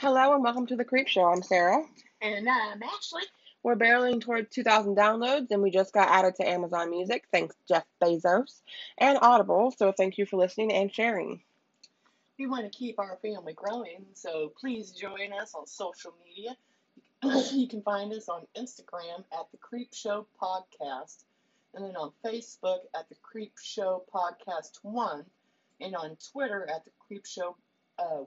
Hello and welcome to The Creep Show. I'm Sarah. And I'm Ashley. We're barreling toward 2,000 downloads, and we just got added to Amazon Music, thanks Jeff Bezos, and Audible, so thank you for listening and sharing. We want to keep our family growing, so please join us on social media. You can find us on Instagram at The Creep Show Podcast, and then on Facebook at The Creep Show Podcast 1, and on Twitter at The Creep Show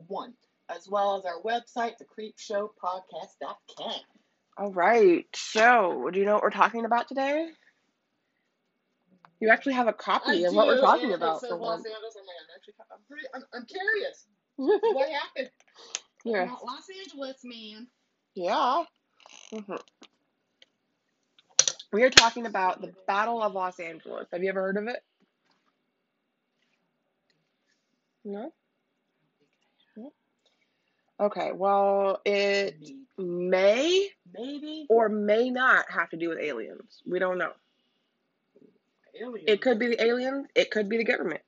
1. As well as our website, thecreepshowpodcast.com. All right. So, do you know what we're talking about today? You actually have a copy of what we're talking about. So Los Angeles, I'm curious. What happened? Yeah. Los Angeles, man. Yeah. Mm-hmm. We are talking about the Battle of Los Angeles. Have you ever heard of it? No? Okay, well, it maybe or may not have to do with aliens. We don't know. Aliens. It could be the aliens. It could be the government.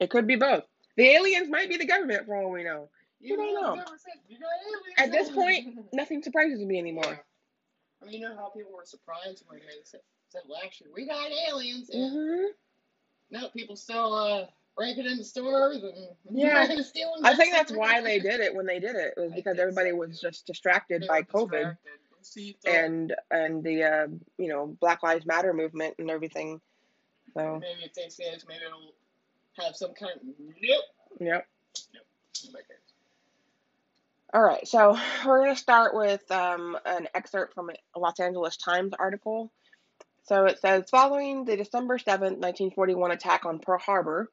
It could be both. The aliens might be the government for all we know. You don't know. At this point, nothing surprises me anymore. Yeah. I mean, you know how people were surprised when they said, well, actually, we got aliens. And no, people still... breaking in the stores and stealing. I think that's why they did it when they did it. It was because everybody was just distracted by COVID and the Black Lives Matter movement and everything. So maybe if they say this, maybe it'll have some kind of Yep. All right, so we're gonna start with an excerpt from a Los Angeles Times article. So it says, following the December 7th, 1941 attack on Pearl Harbor,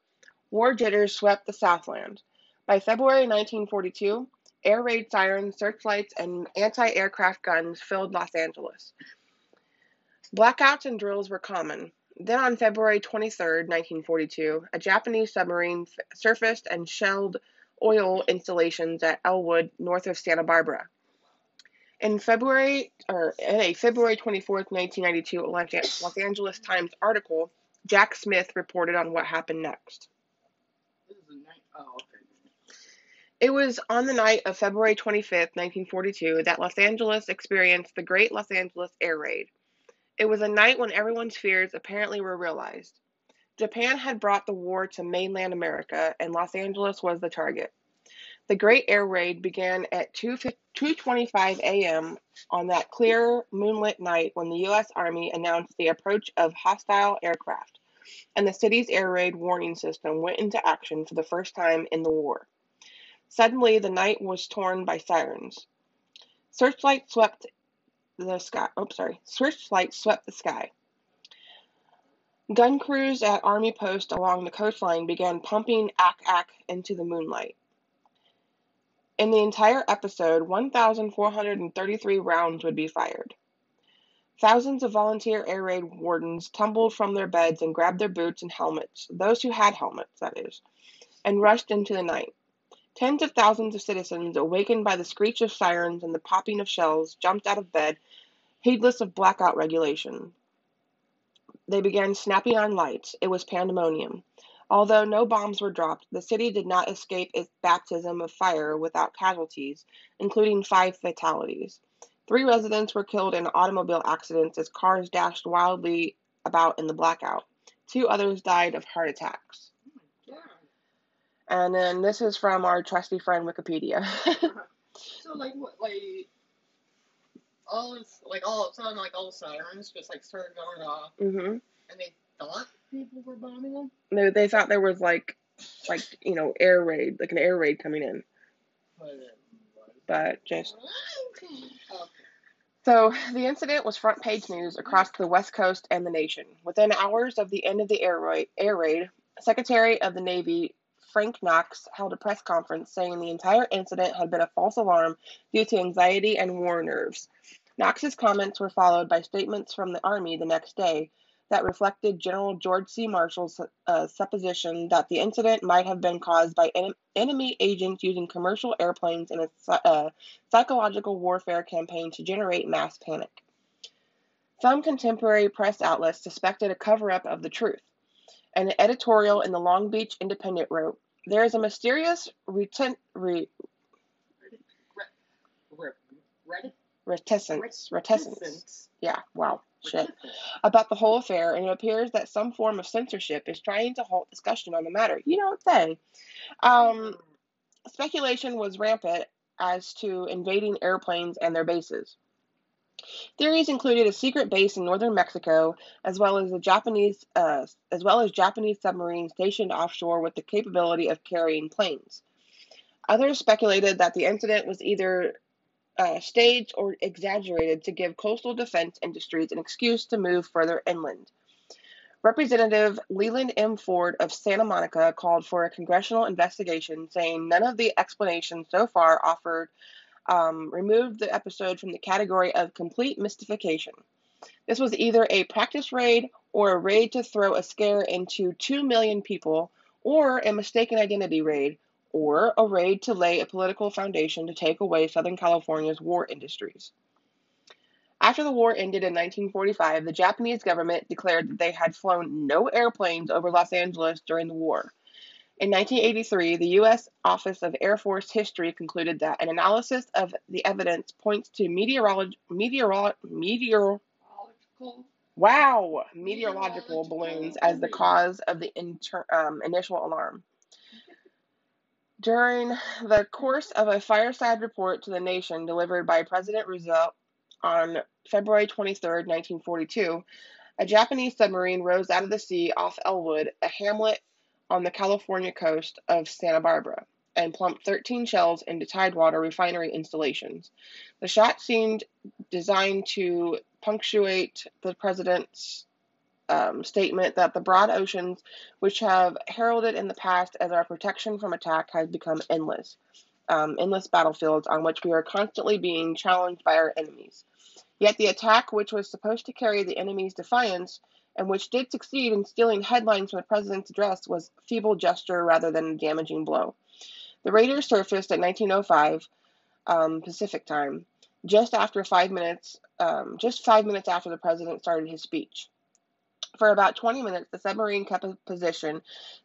war jitters swept the Southland. By February 1942, air raid sirens, searchlights, and anti-aircraft guns filled Los Angeles. Blackouts and drills were common. Then on February 23, 1942, a Japanese submarine surfaced and shelled oil installations at Elwood, north of Santa Barbara. In a February 24, 1992, Los Angeles Times article, Jack Smith reported on what happened next. It was on the night of February 25th, 1942, that Los Angeles experienced the Great Los Angeles Air Raid. It was a night when everyone's fears apparently were realized. Japan had brought the war to mainland America, and Los Angeles was the target. The Great Air Raid began at 2:25 a.m. on that clear, moonlit night when the U.S. Army announced the approach of hostile aircraft, and the city's air raid warning system went into action for the first time in the war. Suddenly, the night was torn by sirens. Searchlights swept the sky. Gun crews at Army posts along the coastline began pumping ack into the moonlight. In the entire episode, 1,433 rounds would be fired. Thousands of volunteer air raid wardens tumbled from their beds and grabbed their boots and helmets, those who had helmets, that is, and rushed into the night. Tens of thousands of citizens, awakened by the screech of sirens and the popping of shells, jumped out of bed, heedless of blackout regulation. They began snapping on lights. It was pandemonium. Although no bombs were dropped, the city did not escape its baptism of fire without casualties, including 5 fatalities. 3 residents were killed in automobile accidents as cars dashed wildly about in the blackout. 2 others died of heart attacks. Oh, and then this is from our trusty friend Wikipedia. So, all of a sudden, sirens just, started going off. Mm-hmm. And they thought people were bombing them? No, they thought there was air raid, an air raid coming in. But just... Okay. So, the incident was front page news across the West Coast and the nation. Within hours of the end of the air raid, Secretary of the Navy Frank Knox held a press conference saying the entire incident had been a false alarm due to anxiety and war nerves. Knox's comments were followed by statements from the Army the next day that reflected General George C. Marshall's supposition that the incident might have been caused by enemy agents using commercial airplanes in a psychological warfare campaign to generate mass panic. Some contemporary press outlets suspected a cover-up of the truth. An editorial in the Long Beach Independent wrote, "There is a mysterious reticence. Yeah, wow, shit. About the whole affair, and it appears that some form of censorship is trying to halt discussion on the matter. You know, speculation was rampant as to invading airplanes and their bases. Theories included a secret base in northern Mexico, as well as Japanese submarines stationed offshore with the capability of carrying planes. Others speculated that the incident was either staged or exaggerated to give coastal defense industries an excuse to move further inland. Representative Leland M. Ford of Santa Monica called for a congressional investigation, saying none of the explanations so far offered removed the episode from the category of complete mystification. This was either a practice raid or a raid to throw a scare into 2 million people, or a mistaken identity raid, or a raid to lay a political foundation to take away Southern California's war industries. After the war ended in 1945, the Japanese government declared that they had flown no airplanes over Los Angeles during the war. In 1983, the U.S. Office of Air Force History concluded that an analysis of the evidence points to meteorological balloons as the cause of the initial alarm. During the course of a fireside report to the nation delivered by President Roosevelt on February 23, 1942, a Japanese submarine rose out of the sea off Elwood, a hamlet on the California coast of Santa Barbara, and plumped 13 shells into Tidewater refinery installations. The shot seemed designed to punctuate the president's statement that the broad oceans, which have heralded in the past as our protection from attack, has become endless, endless battlefields on which we are constantly being challenged by our enemies. Yet the attack, which was supposed to carry the enemy's defiance, and which did succeed in stealing headlines from the president's address, was a feeble gesture rather than a damaging blow. The radar surfaced at 19:05 Pacific time, just 5 minutes after the president started his speech. For about 20 minutes, the submarine kept a position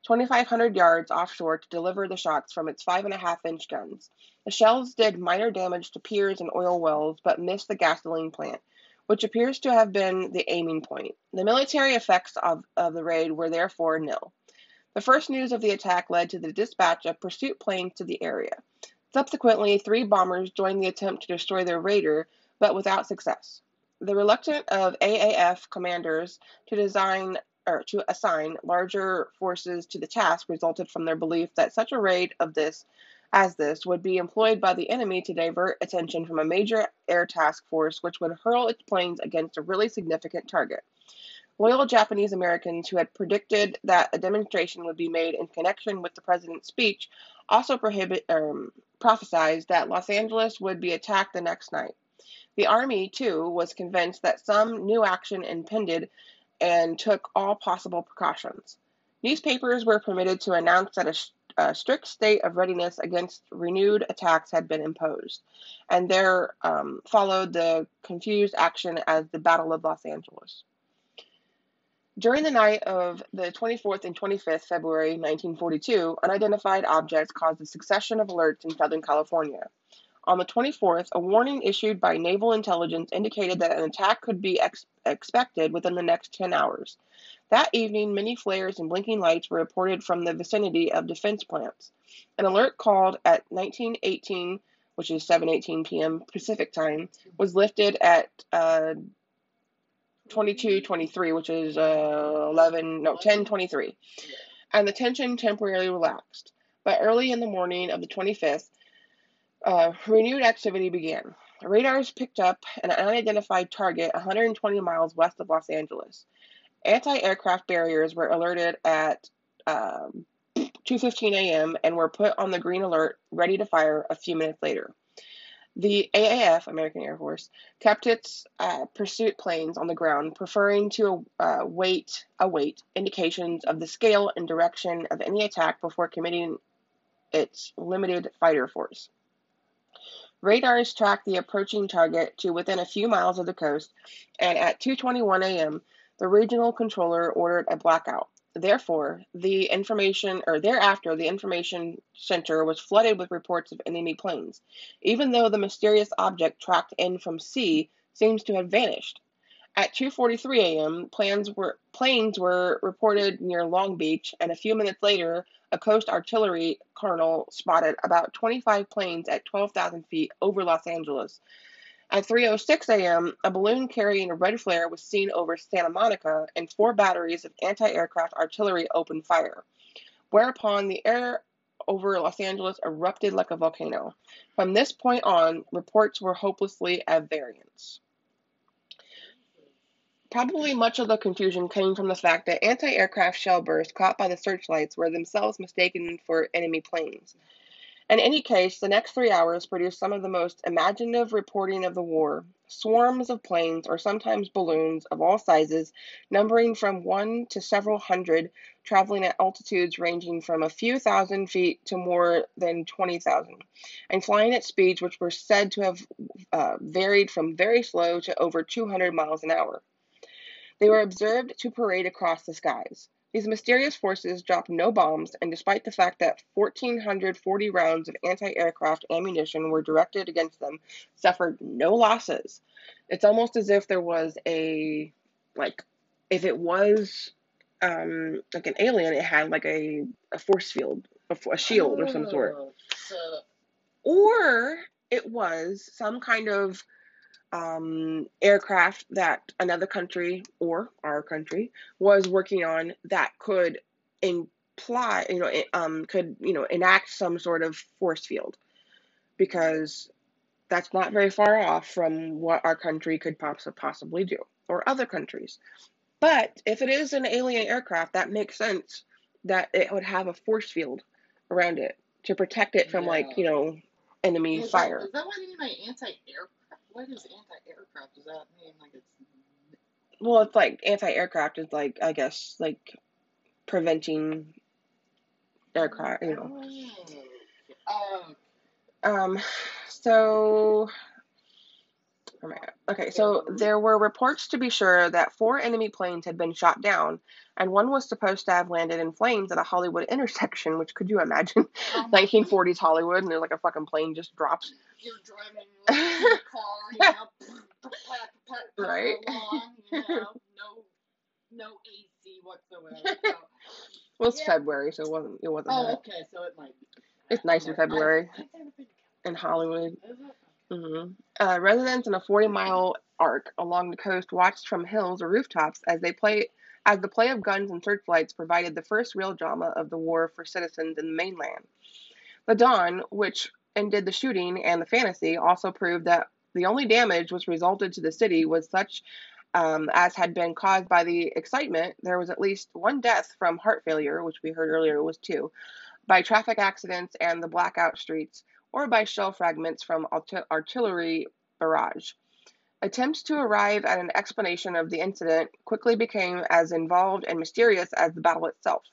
2,500 yards offshore to deliver the shots from its 5.5-inch guns. The shells did minor damage to piers and oil wells, but missed the gasoline plant, which appears to have been the aiming point. The military effects of the raid were therefore nil. The first news of the attack led to the dispatch of pursuit planes to the area. Subsequently, 3 bombers joined the attempt to destroy their raider, but without success. The reluctance of AAF commanders to assign larger forces to the task resulted from their belief that such a raid as this would be employed by the enemy to divert attention from a major air task force, which would hurl its planes against a really significant target. Loyal Japanese Americans who had predicted that a demonstration would be made in connection with the president's speech also prophesied that Los Angeles would be attacked the next night. The Army, too, was convinced that some new action impended and took all possible precautions. Newspapers were permitted to announce that a strict state of readiness against renewed attacks had been imposed, and there followed the confused action as the Battle of Los Angeles. During the night of the 24th and 25th February 1942, unidentified objects caused a succession of alerts in Southern California. On the 24th, a warning issued by Naval Intelligence indicated that an attack could be expected within the next 10 hours. That evening, many flares and blinking lights were reported from the vicinity of defense plants. An alert called at 19:18, which is 7:18 p.m. Pacific time, was lifted at 22:23, which is 10:23, and the tension temporarily relaxed. But early in the morning of the 25th, renewed activity began. Radars picked up an unidentified target 120 miles west of Los Angeles. Anti-aircraft barriers were alerted at 2:15 a.m. and were put on the green alert, ready to fire a few minutes later. The AAF, American Air Force, kept its pursuit planes on the ground, preferring to await indications of the scale and direction of any attack before committing its limited fighter force. Radars tracked the approaching target to within a few miles of the coast, and at 2:21 a.m., the regional controller ordered a blackout. Therefore, the information center was flooded with reports of enemy planes, even though the mysterious object tracked in from sea seems to have vanished. At 2:43 a.m., planes were reported near Long Beach, and a few minutes later, a Coast Artillery colonel spotted about 25 planes at 12,000 feet over Los Angeles. At 3:06 a.m., a balloon carrying a red flare was seen over Santa Monica, and 4 batteries of anti-aircraft artillery opened fire, whereupon the air over Los Angeles erupted like a volcano. From this point on, reports were hopelessly at variance. Probably much of the confusion came from the fact that anti-aircraft shell bursts caught by the searchlights were themselves mistaken for enemy planes. In any case, the next 3 hours produced some of the most imaginative reporting of the war. Swarms of planes, or sometimes balloons, of all sizes, numbering from 1 to several hundred, traveling at altitudes ranging from a few thousand feet to more than 20,000, and flying at speeds which were said to have varied from very slow to over 200 miles an hour. They were observed to parade across the skies. These mysterious forces dropped no bombs, and despite the fact that 1,440 rounds of anti-aircraft ammunition were directed against them, suffered no losses. It's almost as if there was like an alien, it had like a force field, a shield of some sort. Or it was some kind of aircraft that another country or our country was working on that could imply, enact some sort of force field, because that's not very far off from what our country could possibly do, or other countries. But if it is an alien aircraft, that makes sense that it would have a force field around it to protect it from enemy fire. Is that what I mean by anti-aircraft? What is anti-aircraft? Does that mean like it's... Well, it's like anti-aircraft is like, I guess, like preventing aircraft, So there were reports, to be sure, that 4 enemy planes had been shot down, and one was supposed to have landed in flames at a Hollywood intersection, which, could you imagine? 1940s Hollywood, and there's like a fucking plane just drops. You're driving in your car, right? No AC whatsoever. So. Well, it's February, so it wasn't. Oh, that. Okay, so it might be. It's nice in February in Hollywood. Residents in a 40-mile arc along the coast watched from hills or rooftops as the play of guns and searchlights provided the first real drama of the war for citizens in the mainland. The dawn, which ended the shooting and the fantasy, also proved that the only damage which resulted to the city was such as had been caused by the excitement. There was at least 1 death from heart failure, which we heard earlier was 2, by traffic accidents and the blackout streets, or by shell fragments from artillery barrage. Attempts to arrive at an explanation of the incident quickly became as involved and mysterious as the battle itself.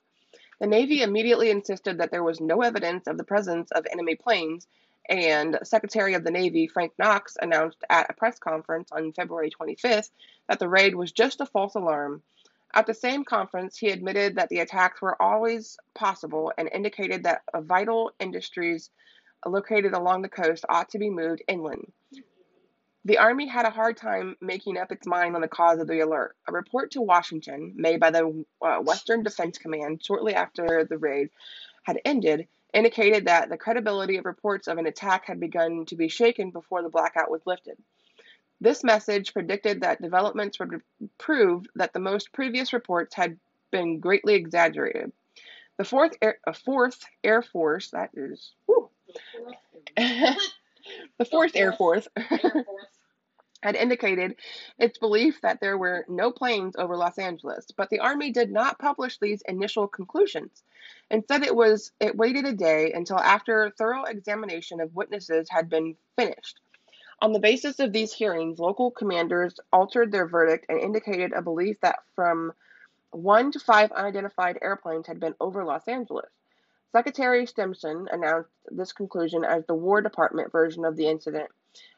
The Navy immediately insisted that there was no evidence of the presence of enemy planes, and Secretary of the Navy Frank Knox announced at a press conference on February 25th that the raid was just a false alarm. At the same conference, he admitted that the attacks were always possible and indicated that vital industries located along the coast ought to be moved inland. The Army had a hard time making up its mind on the cause of the alert. A report to Washington, made by the Western Defense Command shortly after the raid had ended, indicated that the credibility of reports of an attack had begun to be shaken before the blackout was lifted. This message predicted that developments would prove that the most previous reports had been greatly exaggerated. The Fourth Air Force, that is... Whew, the 4th Air Force had indicated its belief that there were no planes over Los Angeles, but the Army did not publish these initial conclusions. Instead, it waited a day until after thorough examination of witnesses had been finished. On the basis of these hearings, local commanders altered their verdict and indicated a belief that from 1 to 5 unidentified airplanes had been over Los Angeles. Secretary Stimson announced this conclusion as the War Department version of the incident,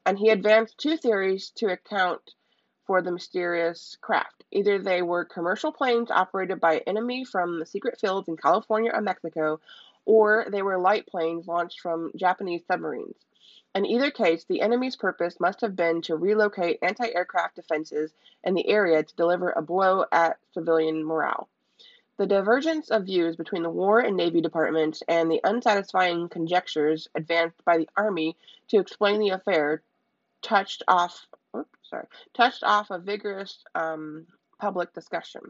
and he advanced 2 theories to account for the mysterious craft. Either they were commercial planes operated by enemy from the secret fields in California or Mexico, or they were light planes launched from Japanese submarines. In either case, the enemy's purpose must have been to relocate anti-aircraft defenses in the area to deliver a blow at civilian morale. The divergence of views between the War and Navy Departments and the unsatisfying conjectures advanced by the Army to explain the affair touched off a vigorous public discussion.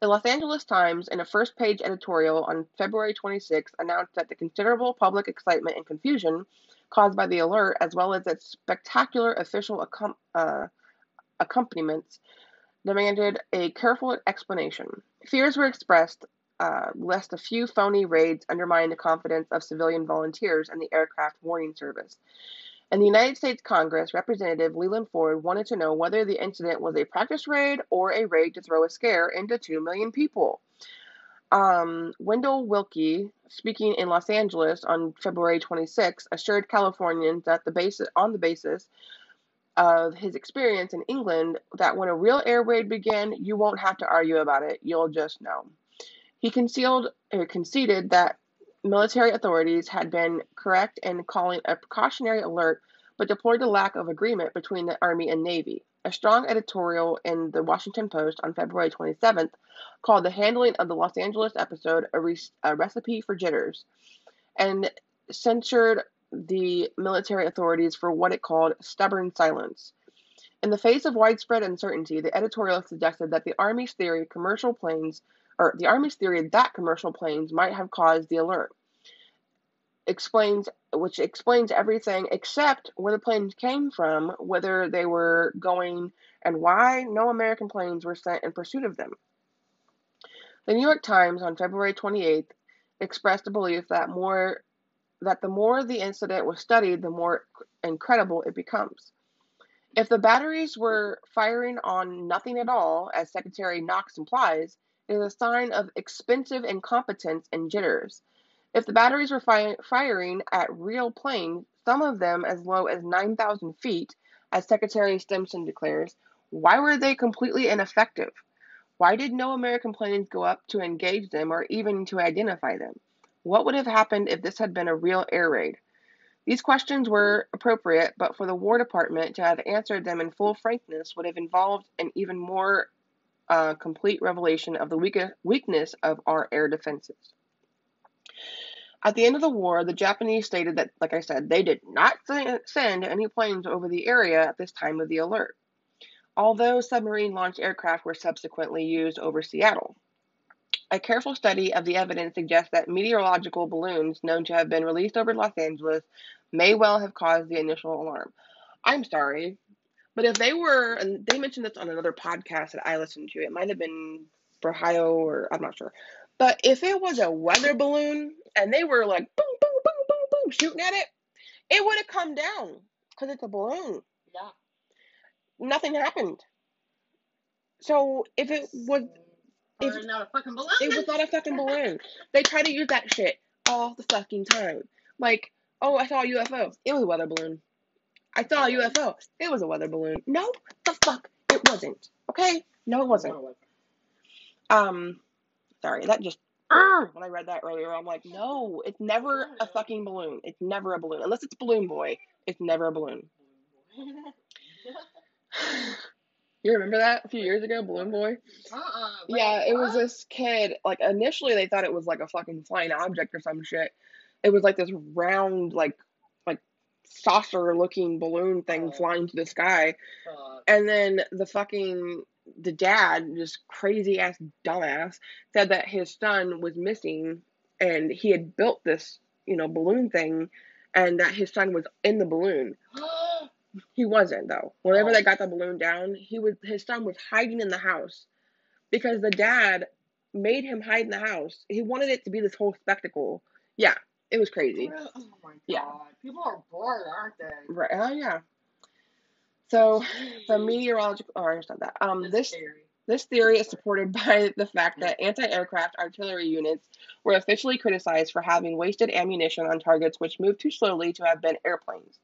The Los Angeles Times, in a first-page editorial on February 26, announced that the considerable public excitement and confusion caused by the alert, as well as its spectacular official accompaniments, demanded a careful explanation. Fears were expressed lest a few phony raids undermine the confidence of civilian volunteers in the aircraft warning service. In the United States Congress, Representative Leland Ford wanted to know whether the incident was a practice raid or a raid to throw a scare into 2 million people. Wendell Wilkie, speaking in Los Angeles on February 26, assured Californians that on the basis of his experience in England, that when a real air raid began, you won't have to argue about it. You'll just know. He conceded that military authorities had been correct in calling a precautionary alert, but deplored the lack of agreement between the Army and Navy. A strong editorial in the Washington Post on February 27th called the handling of the Los Angeles episode a recipe for jitters, and censured the military authorities for what it called stubborn silence. In the face of widespread uncertainty, the editorial suggested that the Army's theory that commercial planes might have caused the alert, which explains everything except where the planes came from, whether they were going, and why no American planes were sent in pursuit of them. The New York Times on February 28th expressed a belief that the more the incident was studied, the more incredible it becomes. If the batteries were firing on nothing at all, as Secretary Knox implies, it is a sign of expensive incompetence and jitters. If the batteries were firing at real planes, some of them as low as 9,000 feet, as Secretary Stimson declares, why were they completely ineffective? Why did no American planes go up to engage them or even to identify them? What would have happened if this had been a real air raid? These questions were appropriate, but for the War Department to have answered them in full frankness would have involved an even more complete revelation of the weakness of our air defenses. At the end of the war, the Japanese stated that, like I said, they did not send any planes over the area at this time of the alert, although submarine-launched aircraft were subsequently used over Seattle. A careful study of the evidence suggests that meteorological balloons known to have been released over Los Angeles may well have caused the initial alarm. I'm sorry, but if they were, and they mentioned this on another podcast that I listened to, it might have been Ohio, or I'm not sure, but if it was a weather balloon and they were like boom, boom, boom, boom, boom, shooting at it, it would have come down because it's a balloon. Yeah. Nothing happened. So if it was... It's not a fucking balloon. It was not a fucking balloon. They try to use that shit all the fucking time. Like, oh, I saw a UFO. It was a weather balloon. I saw a UFO. It was a weather balloon. No, the fuck, it wasn't. Okay? No, it wasn't. Sorry, that just... when I read that earlier, I'm like, no, it's never a fucking balloon. It's never a balloon. Unless it's Balloon Boy, it's never a balloon. You remember that a few years ago, Balloon Boy? Yeah, it was this kid. Like, initially they thought it was like a fucking flying object or some shit. It was like this round, like saucer-looking balloon thing flying to the sky. And then the dad, this crazy-ass dumbass, said that his son was missing, and he had built this, balloon thing, and that his son was in the balloon. He wasn't, though. Whenever they got the balloon down, his son was hiding in the house because the dad made him hide in the house. He wanted it to be this whole spectacle. Yeah, it was crazy. Oh, my God. Yeah. People are bored, aren't they? Right. Oh, yeah. So, the meteorological... Oh, I understand that. This theory is supported by the fact that anti-aircraft artillery units were officially criticized for having wasted ammunition on targets which moved too slowly to have been airplanes.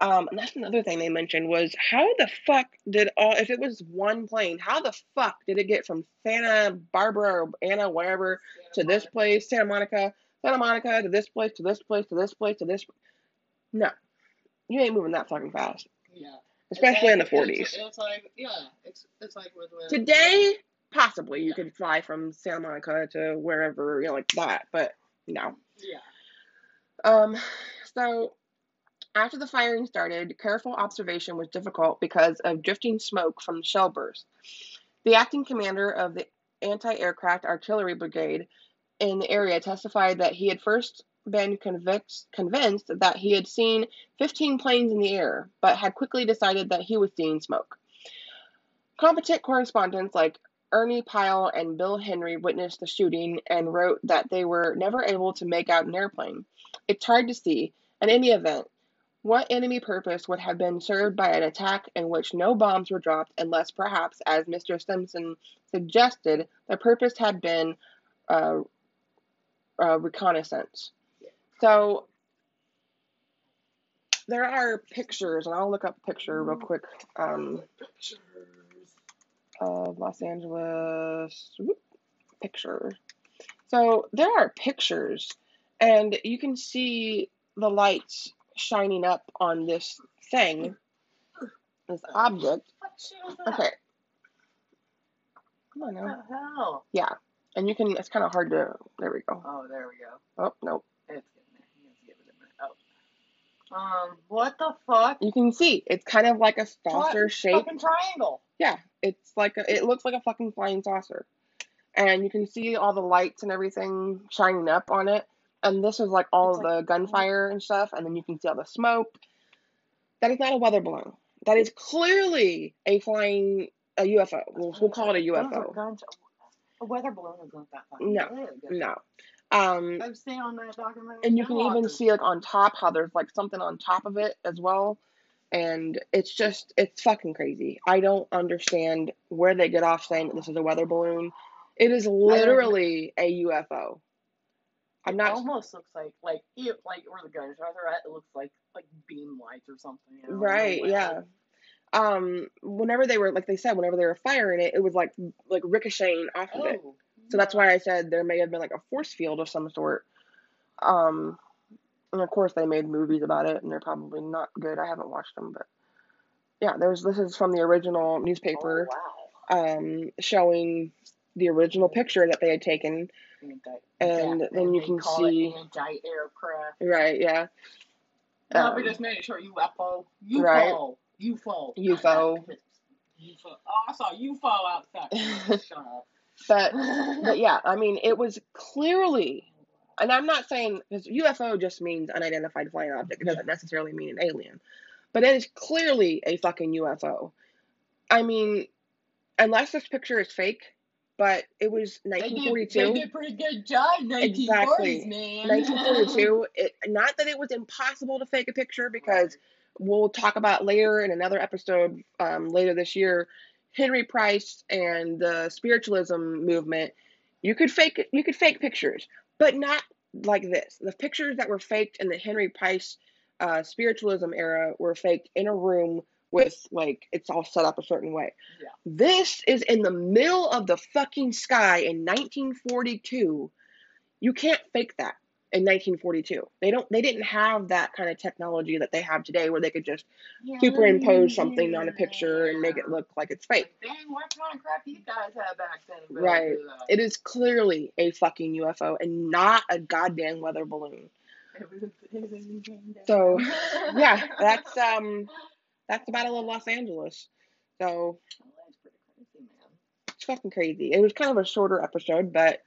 And that's another thing they mentioned was how the fuck did all, if it was one plane, how the fuck did it get from Santa Barbara or Anna, wherever, to this place, Santa Monica, to this place, to this place, to this place, to this place. No. You ain't moving that fucking fast. Yeah. Especially in the 40s. It's like, yeah. It's like with today, possibly, you could fly from Santa Monica to wherever, you know, like that, but no. Yeah. So, after the firing started, careful observation was difficult because of drifting smoke from the shell burst. The acting commander of the anti-aircraft artillery brigade in the area testified that he had first been convinced that he had seen 15 planes in the air, but had quickly decided that he was seeing smoke. Competent correspondents like Ernie Pyle and Bill Henry witnessed the shooting and wrote that they were never able to make out an airplane. It's hard to see, in any event, what enemy purpose would have been served by an attack in which no bombs were dropped unless perhaps, as Mr. Stimson suggested, the purpose had been reconnaissance. So, there are pictures, and I'll look up a picture real quick. Los Angeles picture. So there are pictures, and you can see the lights shining up on this thing, this object. Okay. Come on now. What the hell? Yeah, and you can. It's kind of hard to. There we go. Oh, there we go. Oh no. It's getting there. You have to give it a minute. Oh. What the fuck? You can see it's kind of like a saucer shape. Fucking triangle. Yeah. It's like, it looks like a fucking flying saucer. And you can see all the lights and everything shining up on it. And this is like all the gunfire and stuff. And then you can see all the smoke. That is not a weather balloon. That is clearly a UFO. We'll call it a UFO. A weather balloon is not that fun. No. I've seen on that documentary. And you can even see like on top how there's like something on top of it as well. And it's just, it's fucking crazy. I don't understand where they get off saying that this is a weather balloon. It is literally a UFO. I'm not. It almost looks like where the guns are at. It looks like beam lights or something. You know, right? Yeah. Whenever they were, like they said, whenever they were firing it, it was like ricocheting off of it. So that's why I said there may have been like a force field of some sort. And of course, they made movies about it, and they're probably not good. I haven't watched them, but yeah, this is from the original newspaper, showing the original picture that they had taken, and then you can see anti-aircraft. Right? Yeah. No, we just made it sure UFO. Oh, I saw UFO outside. Shut up. But yeah, I mean, it was clearly. And I'm not saying, because UFO just means unidentified flying object. It doesn't necessarily mean an alien. But it is clearly a fucking UFO. I mean, unless this picture is fake, but it was 1942. They did a pretty good job in the 1940s, exactly. Man. 1942. Not that it was impossible to fake a picture, because we'll talk about later in another episode later this year, Henry Price and the spiritualism movement. You could fake pictures. But not like this. The pictures that were faked in the Henry Price spiritualism era were faked in a room with, like, it's all set up a certain way. Yeah. This is in the middle of the fucking sky in 1942. You can't fake that in 1942. They didn't have that kind of technology that they have today where they could just superimpose something on a picture and make it look like it's fake. Dang, what kind of crap you guys had back then? Right. It is clearly a fucking UFO and not a goddamn weather balloon. So, yeah, that's the Battle of Los Angeles. So, it's fucking crazy. It was kind of a shorter episode, but,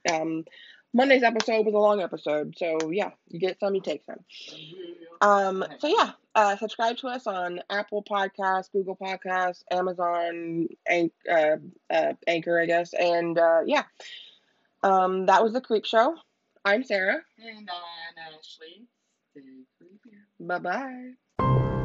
Monday's episode was a long episode, so yeah, you get some, you take some. So yeah, subscribe to us on Apple Podcasts, Google Podcasts, Amazon, Anchor, I guess, and yeah. That was The Creep Show. I'm Sarah. And I'm Ashley. Stay creepy. Bye-bye.